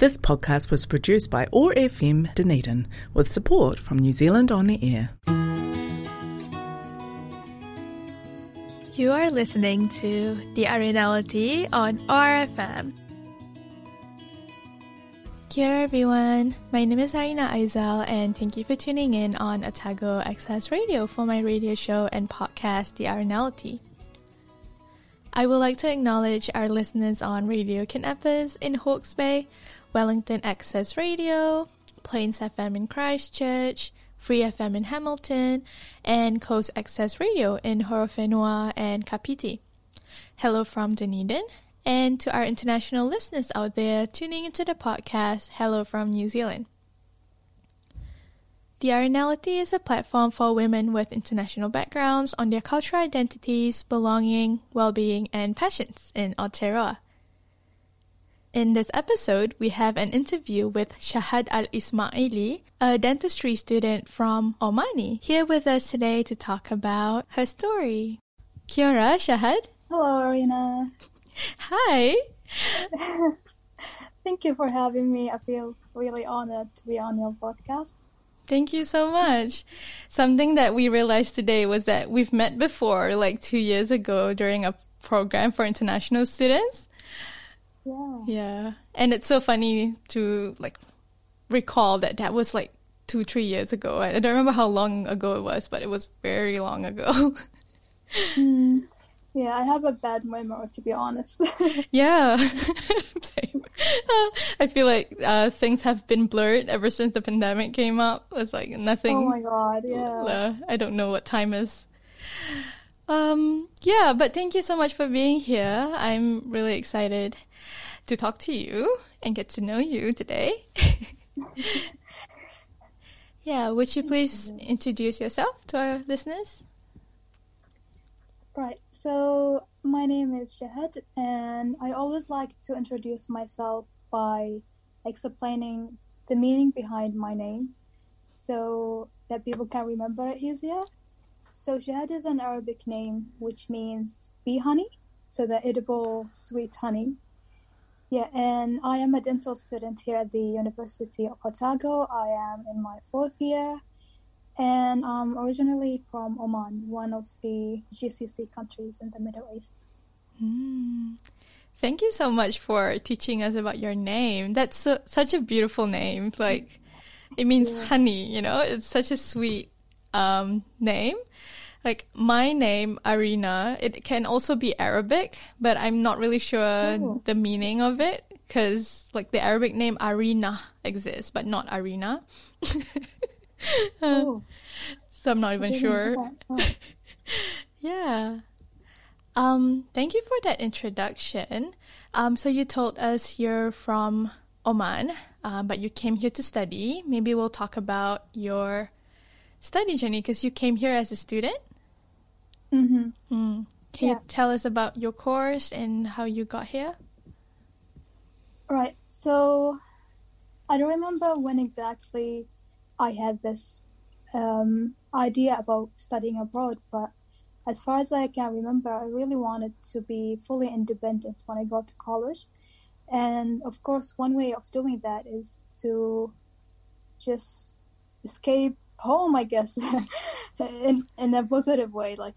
This podcast was produced by OAR FM Dunedin with support from New Zealand On Air. You are listening to The Arinality on OAR FM. Kia ora everyone, my name is Arina Aizal and thank you for tuning in on Otago Access Radio for my radio show and podcast, The Arinality. I would like to acknowledge our listeners on Radio Kidnappers in Hawke's Bay, Wellington Access Radio, Plains FM in Christchurch, Free FM in Hamilton, and Coast Access Radio in Horofenoa and Kapiti. Hello from Dunedin. And to our international listeners out there tuning into the podcast, hello from New Zealand. The Arinality is a platform for women with international backgrounds on their cultural identities, belonging, well-being, and passions in Aotearoa. In this episode, we have an interview with Shahad Al-Ismaili, a dentistry student from Oman, here with us today to talk about her story. Kia ora, Shahad. Hello, Arina. Hi. Thank you for having me. I feel really honored to be on your podcast. Thank you so much. Something that we realized today was that we've met before, like 2 years ago during a program for international students. Yeah. And it's so funny to like recall that was like 2-3 years ago. I don't remember how long ago it was, but it was very long ago. Yeah, I have a bad memory, to be honest. Yeah. Same. I feel like things have been blurred ever since the pandemic came up. It's like nothing. Oh my God, yeah. I don't know what time is. Yeah, but thank you so much for being here. I'm really excited to talk to you and get to know you today. Yeah, would you please introduce yourself to our listeners? Right, so my name is Shahad, and I always like to introduce myself by explaining the meaning behind my name so that people can remember it easier. So Shahad is an Arabic name, which means bee honey, so the edible sweet honey. Yeah, and I am a dental student here at the University of Otago. I am in my 4th year. And I'm originally from Oman, one of the GCC countries in the Middle East. Thank you so much for teaching us about your name. That's such a beautiful name. Like, it means honey, you know? It's such a sweet name. Like, my name, Arina, it can also be Arabic, but I'm not really sure the meaning of it because, like, the Arabic name Arina exists, but not Arina. So I'm not even sure. Yeah. Thank you for that introduction. So you told us you're from Oman, but you came here to study. Maybe we'll talk about your study journey because you came here as a student. Can you tell us about your course and how you got here? Right. So I don't remember when exactly I had this idea about studying abroad, but as far as I can remember, I really wanted to be fully independent when I go to college. And of course, one way of doing that is to just escape home, I guess, in a positive way, like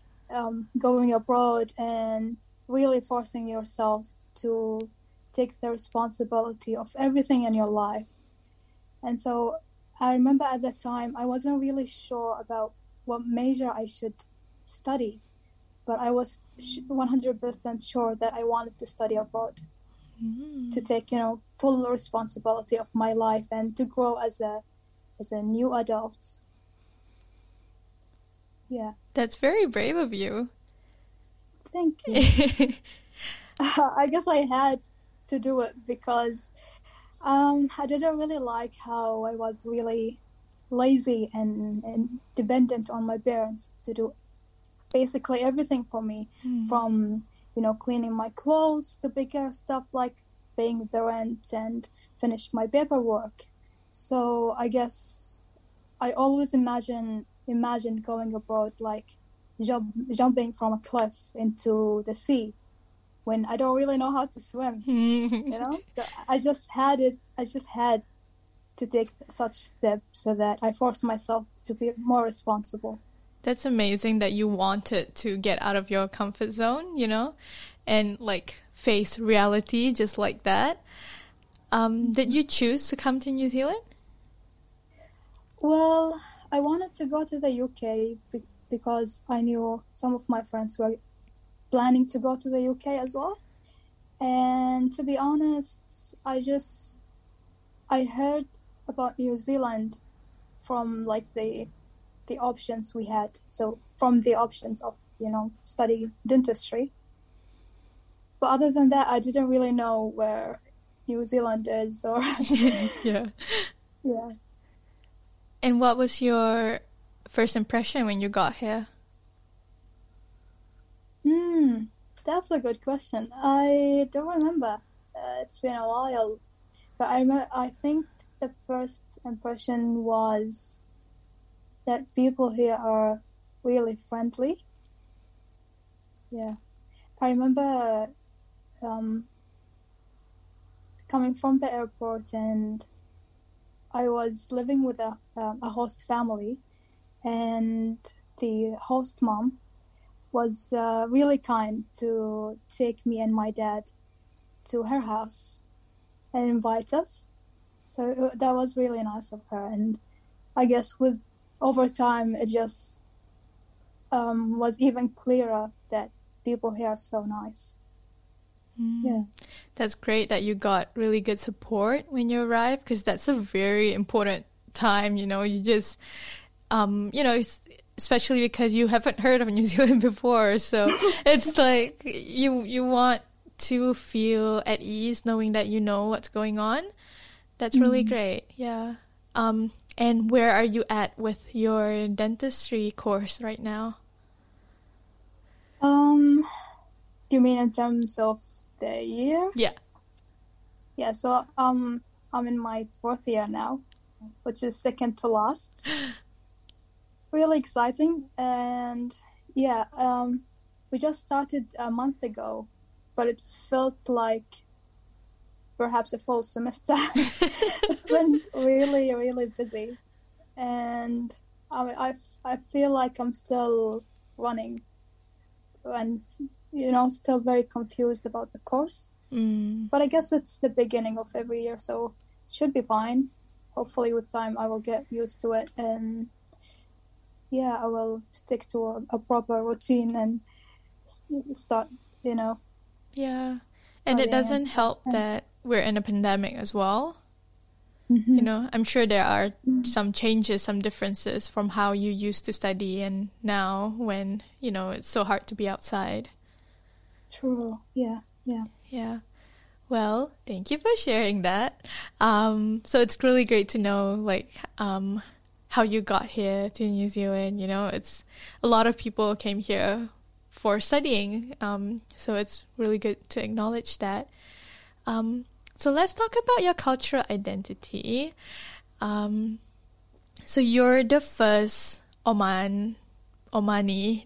going abroad and really forcing yourself to take the responsibility of everything in your life. And so I remember at that time, I wasn't really sure about what major I should study, but I was 100% sure that I wanted to study abroad, to take, full responsibility of my life and to grow as a new adult. Yeah. That's very brave of you. Thank you. I guess I had to do it because I didn't really like how I was really lazy and dependent on my parents to do basically everything for me, from, cleaning my clothes to bigger stuff like paying the rent and finish my paperwork. So I guess I always imagine going abroad like jumping from a cliff into the sea, when I don't really know how to swim, So I just had it I just had to take such steps so that I forced myself to be more responsible. That's amazing that you wanted to get out of your comfort zone, you know, and like face reality just like that. Did you choose to come to New Zealand? Well, I wanted to go to the UK because I knew some of my friends were planning to go to the UK as well. And to be honest, I heard about New Zealand from like the options we had. So from the options of, you know, studying dentistry. But other than that, I didn't really know where New Zealand is or yeah. Yeah. And what was your first impression when you got here? That's a good question. I don't remember. It's been a while. But I think the first impression was that people here are really friendly. Yeah. I remember coming from the airport, and I was living with a host family, and the host mom was really kind to take me and my dad to her house and invite us. So that was really nice of her. And I guess over time, it just was even clearer that people here are so nice. Yeah, that's great that you got really good support when you arrived, because that's a very important time, you know. You just, especially because you haven't heard of New Zealand before, so it's like you want to feel at ease knowing that you know what's going on. That's really great, yeah. And where are you at with your dentistry course right now? Do you mean in terms of the year? Yeah. So I'm in my 4th year now, which is second to last. Really exciting, and yeah, we just started a month ago, but it felt like perhaps a full semester. It's been really, really busy, and I feel like I'm still running, and you know, still very confused about the course. But I guess it's the beginning of every year, so it should be fine. Hopefully with time I will get used to it, and yeah, I will stick to a proper routine and start, you know. Yeah, and it doesn't help that we're in a pandemic as well. Mm-hmm. You know, I'm sure there are some changes, some differences from how you used to study and now when, you know, it's so hard to be outside. True. Yeah. Well, thank you for sharing that. So it's really great to know, like, how you got here to New Zealand. You know, it's a lot of people came here for studying. So it's really good to acknowledge that. So let's talk about your cultural identity. So you're the first Omani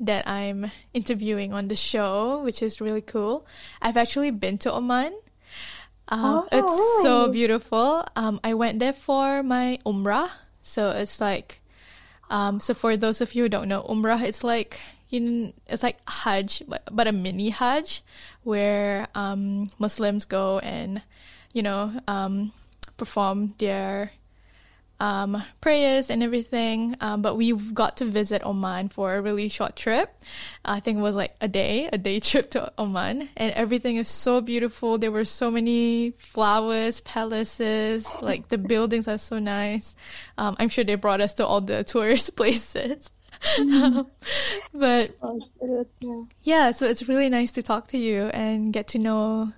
that I'm interviewing on the show, which is really cool. I've actually been to Oman. It's so beautiful. I went there for my Umrah. So it's like, so for those of you who don't know, Umrah, it's like, you know, it's like Hajj, but a mini Hajj, where Muslims go and, you know, perform their prayers and everything, but we got to visit Oman for a really short trip. I think it was like a day trip to Oman, and everything is so beautiful. There were so many flowers, palaces, like the buildings are so nice. I'm sure they brought us to all the tourist places. But yeah, so it's really nice to talk to you and get to know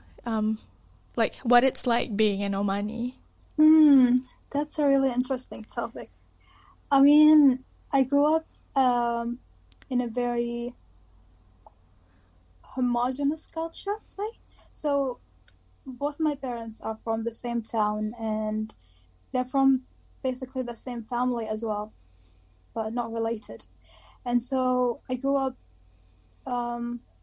like what it's like being an Omani. That's a really interesting topic. I mean, I grew up in a very homogenous culture, say. So both my parents are from the same town, and they're from basically the same family as well, but not related. And so I grew up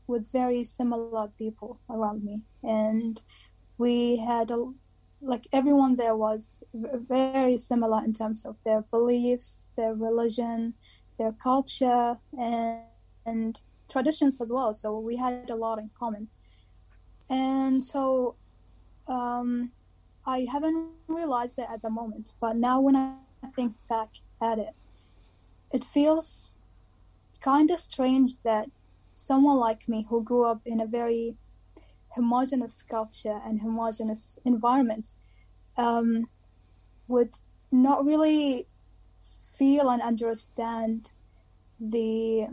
with very similar people around me, and we had a like everyone there was very similar in terms of their beliefs, their religion, their culture, and traditions as well. So we had a lot in common. And so I haven't realized it at the moment, but now when I think back at it, it feels kind of strange that someone like me who grew up in a very homogenous culture and homogenous environment would not really feel and understand the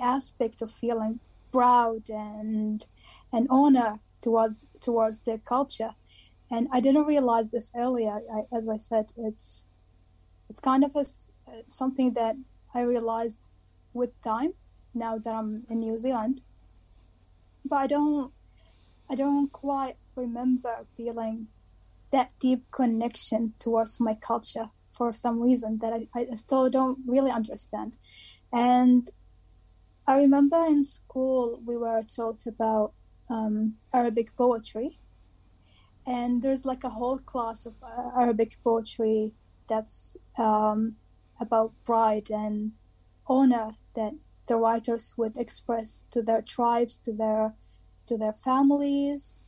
aspect of feeling proud and honor towards their culture. And I didn't realize this earlier. As I said, it's kind of something that I realized with time now that I'm in New Zealand. But I don't quite remember feeling that deep connection towards my culture for some reason that I still don't really understand. And I remember in school we were taught about Arabic poetry. And there's like a whole class of Arabic poetry that's about pride and honor that the writers would express to their tribes, to their families.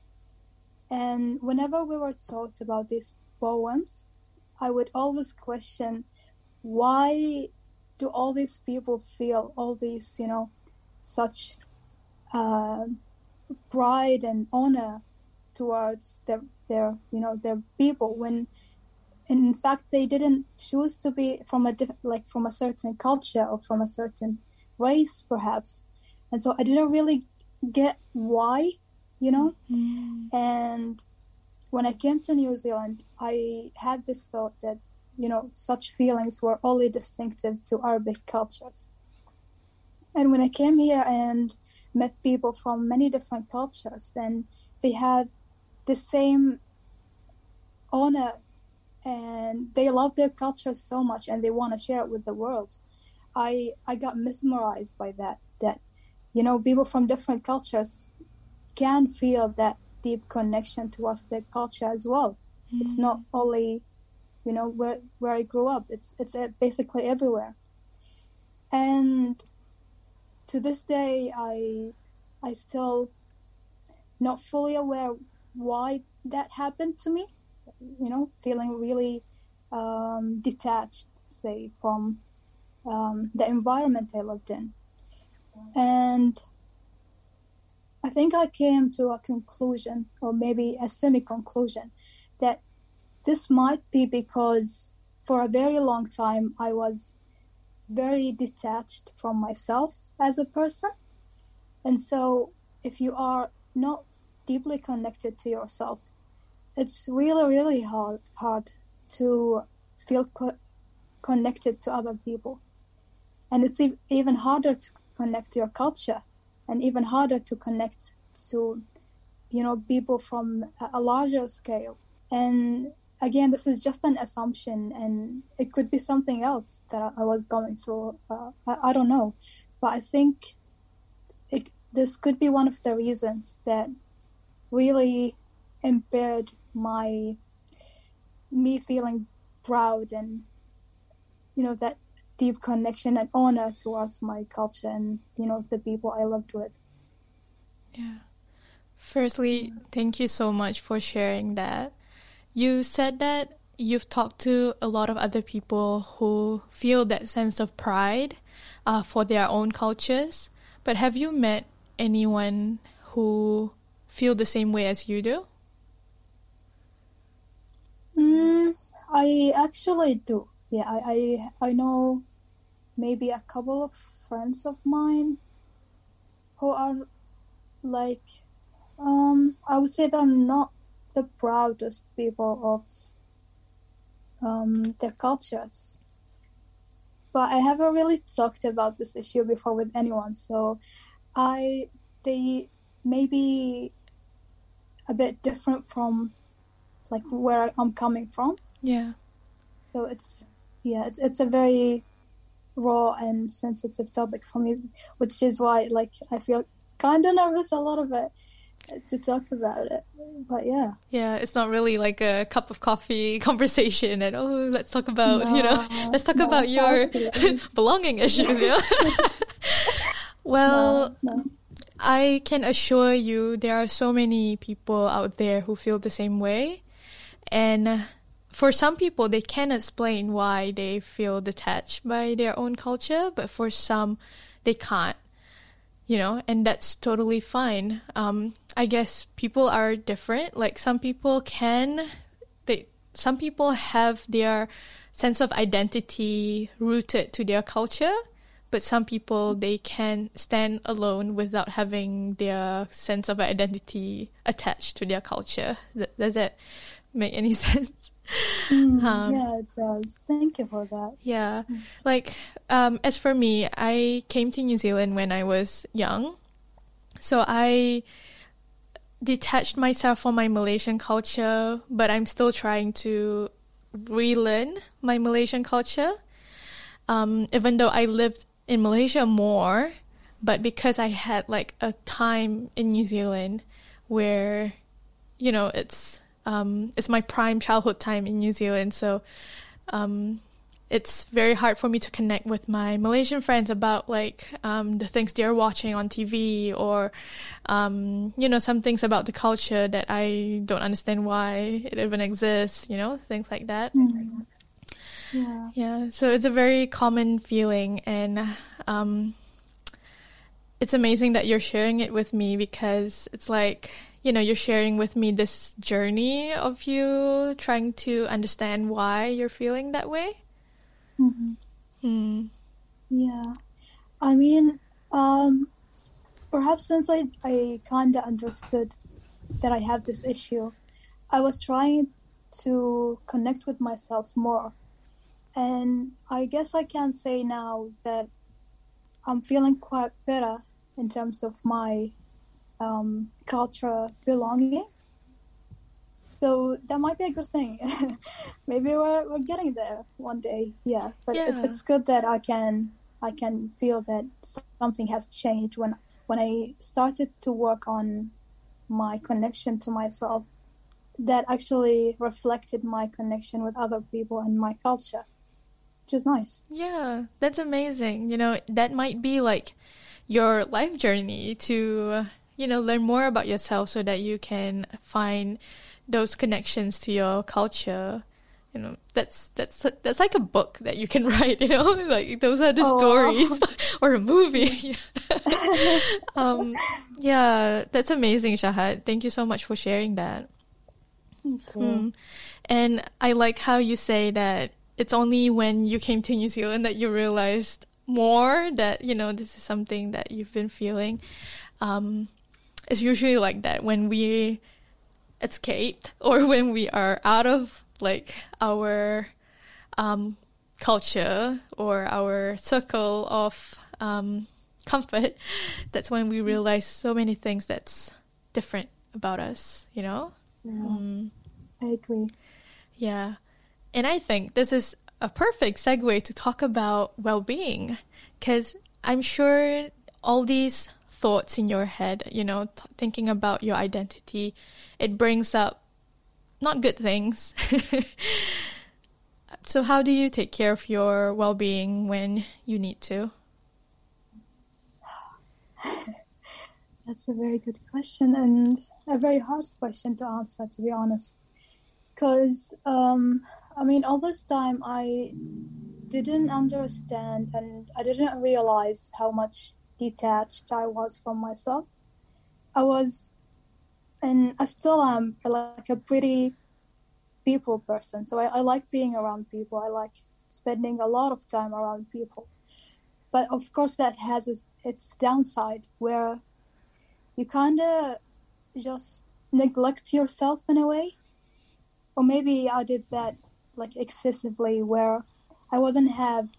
And whenever we were taught about these poems, I would always question, why do all these people feel all these, such pride and honor towards their people, when in fact they didn't choose to be from a certain culture or from a certain race perhaps. And so I didn't really get why, And when I came to New Zealand, I had this thought that such feelings were only distinctive to Arabic cultures. And when I came here and met people from many different cultures, and they had the same honor and they love their culture so much and they want to share it with the world, I got mesmerized by that people from different cultures can feel that deep connection towards their culture as well. Mm-hmm. It's not only where I grew up, it's basically everywhere. And to this day I still not fully aware why that happened to me, feeling really detached, say, from the environment I lived in. And I think I came to a conclusion, or maybe a semi-conclusion, that this might be because for a very long time I was very detached from myself as a person. And so if you are not deeply connected to yourself, it's really, really hard to feel connected to other people. And it's even harder to connect to your culture, and even harder to connect to, people from a larger scale. And again, this is just an assumption, and it could be something else that I was going through. I don't know, but I think this could be one of the reasons that really impaired me feeling proud and, that deep connection and honor towards my culture and, the people I lived with. Yeah. Firstly, thank you so much for sharing that. You said that you've talked to a lot of other people who feel that sense of pride for their own cultures, but have you met anyone who feel the same way as you do? I actually do. Yeah, I know maybe a couple of friends of mine who are like, I would say they're not the proudest people of their cultures. But I haven't really talked about this issue before with anyone, so they may be a bit different from like where I'm coming from. Yeah. So it's a very raw and sensitive topic for me, which is why I feel kind of nervous a lot of it. to talk about it. But yeah. Yeah, it's not really like a cup of coffee conversation and, oh, let's talk about, let's talk about your belonging issues. You know? Well, I can assure you there are so many people out there who feel the same way. And for some people, they can explain why they feel detached by their own culture, but for some, they can't. You know, and that's totally fine. I guess people are different. Like some people have their sense of identity rooted to their culture, but some people, they can stand alone without having their sense of identity attached to their culture. Does that make any sense? Yeah, it does. Thank you for that. Yeah. Like, as for me, I came to New Zealand when I was young. So I detached myself from my Malaysian culture, but I'm still trying to relearn my Malaysian culture. Even though I lived in Malaysia more, but because I had like a time in New Zealand where, you know, it's my prime childhood time in New Zealand, so it's very hard for me to connect with my Malaysian friends about like the things they're watching on TV or some things about the culture that I don't understand why it even exists, you know, things like that. Mm-hmm. Yeah. So it's a very common feeling, and it's amazing that you're sharing it with me, because it's like, you know, you're sharing with me this journey of you trying to understand why you're feeling that way. Mm-hmm. Yeah. I mean, perhaps since I kind of understood that I have this issue, I was trying to connect with myself more. And I guess I can say now that I'm feeling quite better in terms of my culture belonging, so that might be a good thing. Maybe we're getting there one day. It's good that I can feel that something has changed when I started to work on my connection to myself. That actually reflected my connection with other people and my culture, which is nice. Yeah, that's amazing. You know, that might be like your life journey to learn more about yourself so that you can find those connections to your culture. You know, that's like a book that you can write, you know, like those are the stories. Or a movie. Yeah, that's amazing, Shahad. Thank you so much for sharing that. Okay. And I like how you say that it's only when you came to New Zealand that you realized more that, you know, this is something that you've been feeling. It's usually like that when we escape or when we are out of like our culture or our circle of comfort. That's when we realize so many things that's different about us, you know? Yeah, I agree. Yeah, and I think this is a perfect segue to talk about well-being, because I'm sure all these thoughts in your head, you know, thinking about your identity, it brings up not good things. So how do you take care of your well-being when you need to? That's a very good question, and a very hard question to answer, to be honest, because all this time I didn't understand and I didn't realize how much detached I was from myself. I still am like a pretty people person, so I like being around people. I like spending a lot of time around people, but of course that has its downside, where you kind of just neglect yourself in a way. Or maybe I did that like excessively, where I wasn't having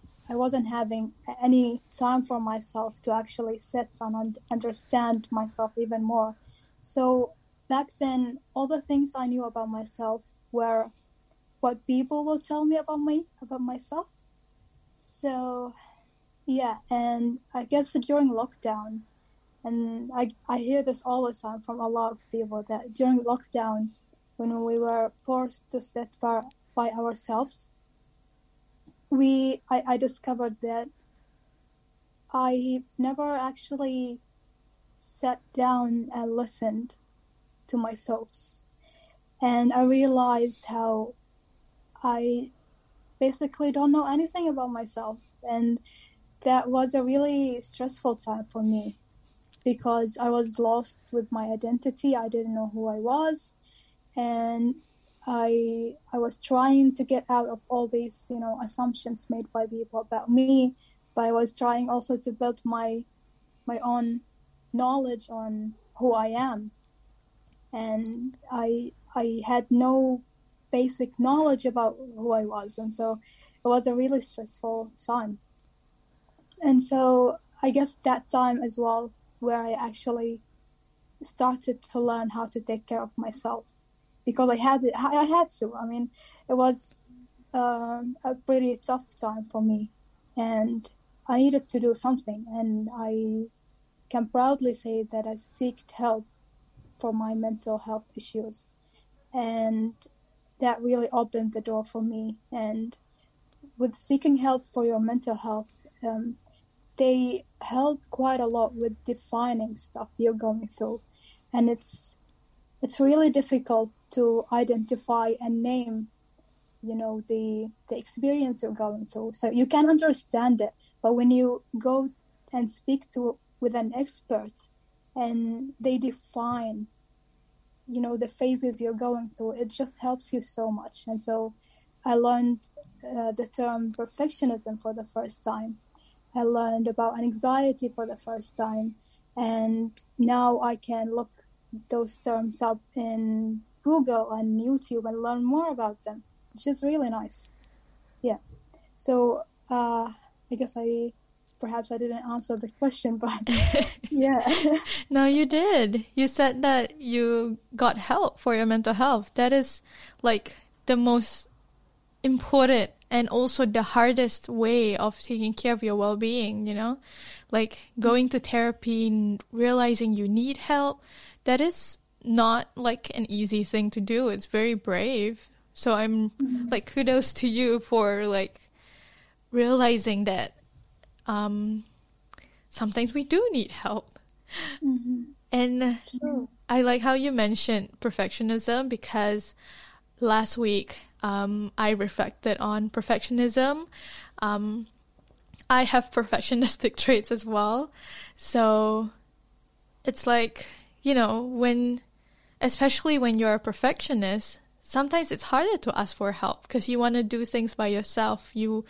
any time for myself to actually sit and understand myself even more. So back then, all the things I knew about myself were what people will tell me about myself. So yeah, and I guess during lockdown, And I hear this all the time from a lot of people that during lockdown, when we were forced to sit by ourselves, I discovered that I've never actually sat down and listened to my thoughts. And I realized how I basically don't know anything about myself. And that was a really stressful time for me because I was lost with my identity. I didn't know who I was. And I was trying to get out of all these, assumptions made by people about me. But I was trying also to build my own knowledge on who I am. And I had no basic knowledge about who I was. And so it was a really stressful time. And so I guess that time as well, where I actually started to learn how to take care of myself, because I had to. I mean, it was a pretty tough time for me, and I needed to do something. And I can proudly say that I sought help for my mental health issues, and that really opened the door for me. And with seeking help for your mental health, they help quite a lot with defining stuff you're going through. And it's really difficult to identify and name, the experience you're going through. So you can understand it, but when you go and speak with an expert and they define, the phases you're going through, it just helps you so much. And so I learned the term perfectionism for the first time. I learned about anxiety for the first time. And now I can look those terms up in Google and YouTube and learn more about them, which is really nice. Yeah. So I guess perhaps I didn't answer the question, but yeah. No, you did. You said that you got help for your mental health. That is like the most important and also the hardest way of taking care of your well-being, like going to therapy and realizing you need help. That is not like an easy thing to do. It's very brave. So I'm like, kudos to you for like realizing that sometimes we do need help. Mm-hmm. And sure. I like how you mentioned perfectionism, because last week, I reflected on perfectionism. I have perfectionistic traits as well. So it's like, especially when you're a perfectionist, sometimes it's harder to ask for help because you want to do things by yourself. You're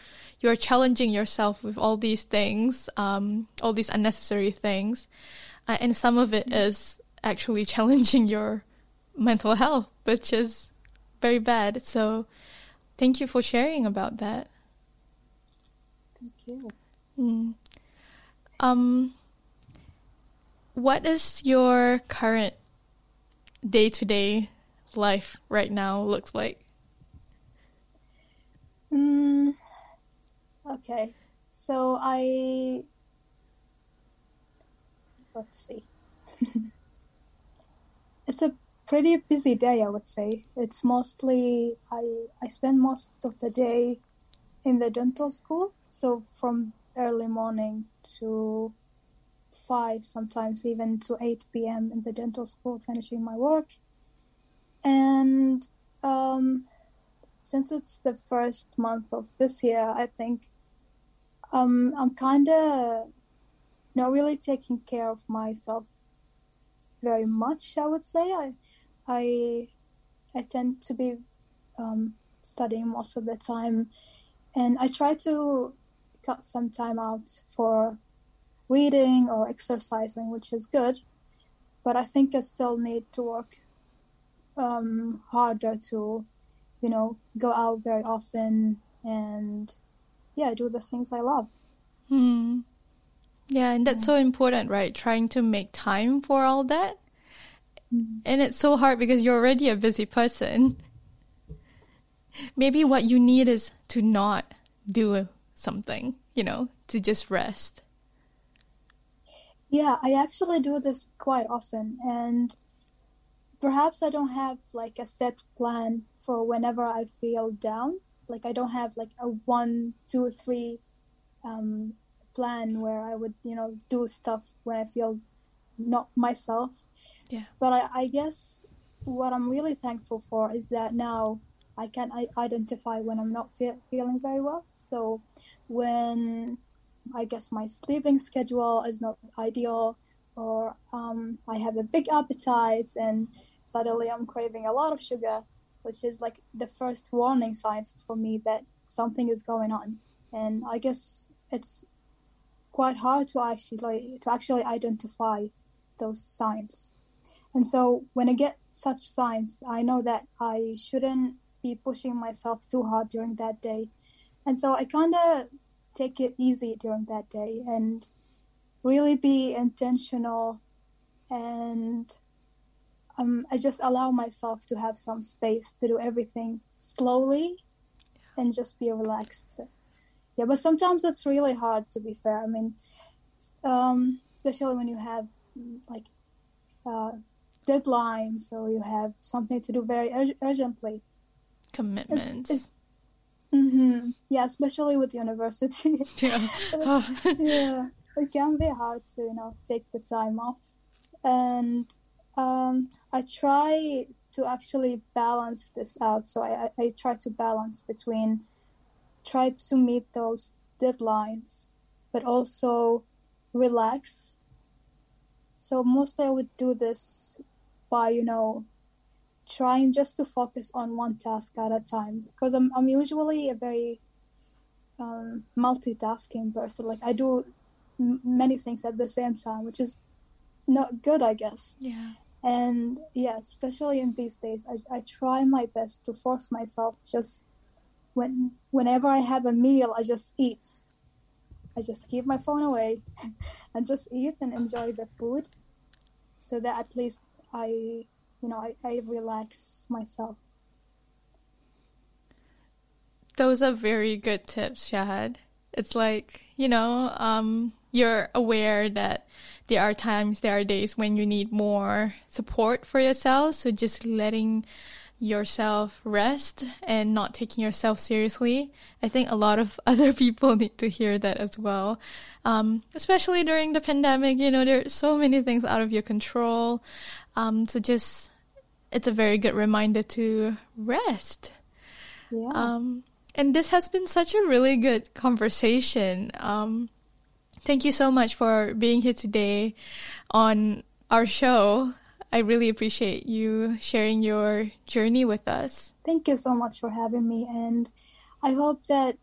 challenging yourself with all these things, all these unnecessary things. And some of it is actually challenging your mental health, which is very bad. So thank you for sharing about that. Thank you. What is your current day-to-day life right now looks like? Okay. So let's see. It's a pretty busy day, I would say. It's mostly, I spend most of the day in the dental school. So from early morning to 5, sometimes even to 8 p.m. in the dental school, finishing my work. And since it's the first month of this year, I think I'm kind of not really taking care of myself very much, I would say. I tend to be studying most of the time, and I try to cut some time out for reading or exercising, which is good, but I think I still need to work harder to go out very often and do the things I love. Yeah, and that's so important, right? Trying to make time for all that. And it's so hard because you're already a busy person. Maybe what you need is to not do something, to just rest. Yeah, I actually do this quite often, and perhaps I don't have like a set plan for whenever I feel down. Like I don't have like a 1, 2, 3 plan where I would, you know, do stuff when I feel not myself. Yeah. But I guess what I'm really thankful for is that now I can identify when I'm not feeling very well. So when I guess my sleeping schedule is not ideal, or I have a big appetite and suddenly I'm craving a lot of sugar, which is like the first warning signs for me that something is going on. And I guess it's quite hard to actually identify those signs. And so when I get such signs, I know that I shouldn't be pushing myself too hard during that day. And so I kind of take it easy during that day and really be intentional, and I just allow myself to have some space to do everything slowly and just be relaxed. Yeah, but sometimes it's really hard, to be fair. I mean, especially when you have like deadlines or you have something to do very urgently. Commitments. It's, mm-hmm. Yeah, especially with university. Yeah. Oh. Yeah, it can be hard to, you know, take the time off. And I try to actually balance this out. So I try to balance between try to meet those deadlines, but also relax. So mostly I would do this by, you know, trying just to focus on one task at a time, because I'm usually a very multitasking person. Like I do many things at the same time, which is not good, I guess. Yeah. And yeah, especially in these days, I try my best to force myself just whenever I have a meal, I just eat. I just keep my phone away and just eat and enjoy the food, so that at least I relax myself. Those are very good tips, Shahad. It's like, you know, you're aware that there are days when you need more support for yourself. So just letting yourself rest and not taking yourself seriously. I think a lot of other people need to hear that as well. Especially during the pandemic, you know, there are so many things out of your control. So just, it's a very good reminder to rest. Yeah. And this has been such a really good conversation. Thank you so much for being here today on our show. I really appreciate you sharing your journey with us. Thank you so much for having me. And I hope that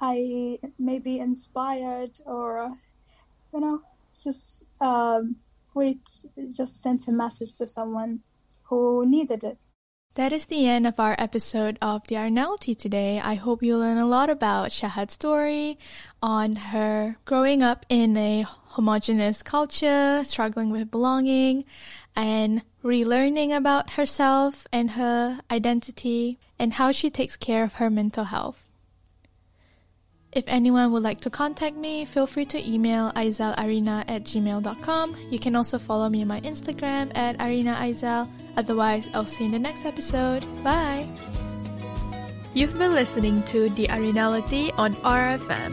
I may be inspired, or, you know, just just sent a message to someone who needed it. That is the end of our episode of The Arinality today. I hope you learn a lot about Shahad's story, on her growing up in a homogenous culture, struggling with belonging, and relearning about herself and her identity, and how she takes care of her mental health. If anyone would like to contact me, feel free to email aizalarina@gmail.com. You can also follow me on my Instagram @ArinaAizal. Otherwise, I'll see you in the next episode. Bye! You've been listening to The Arinality on RFM.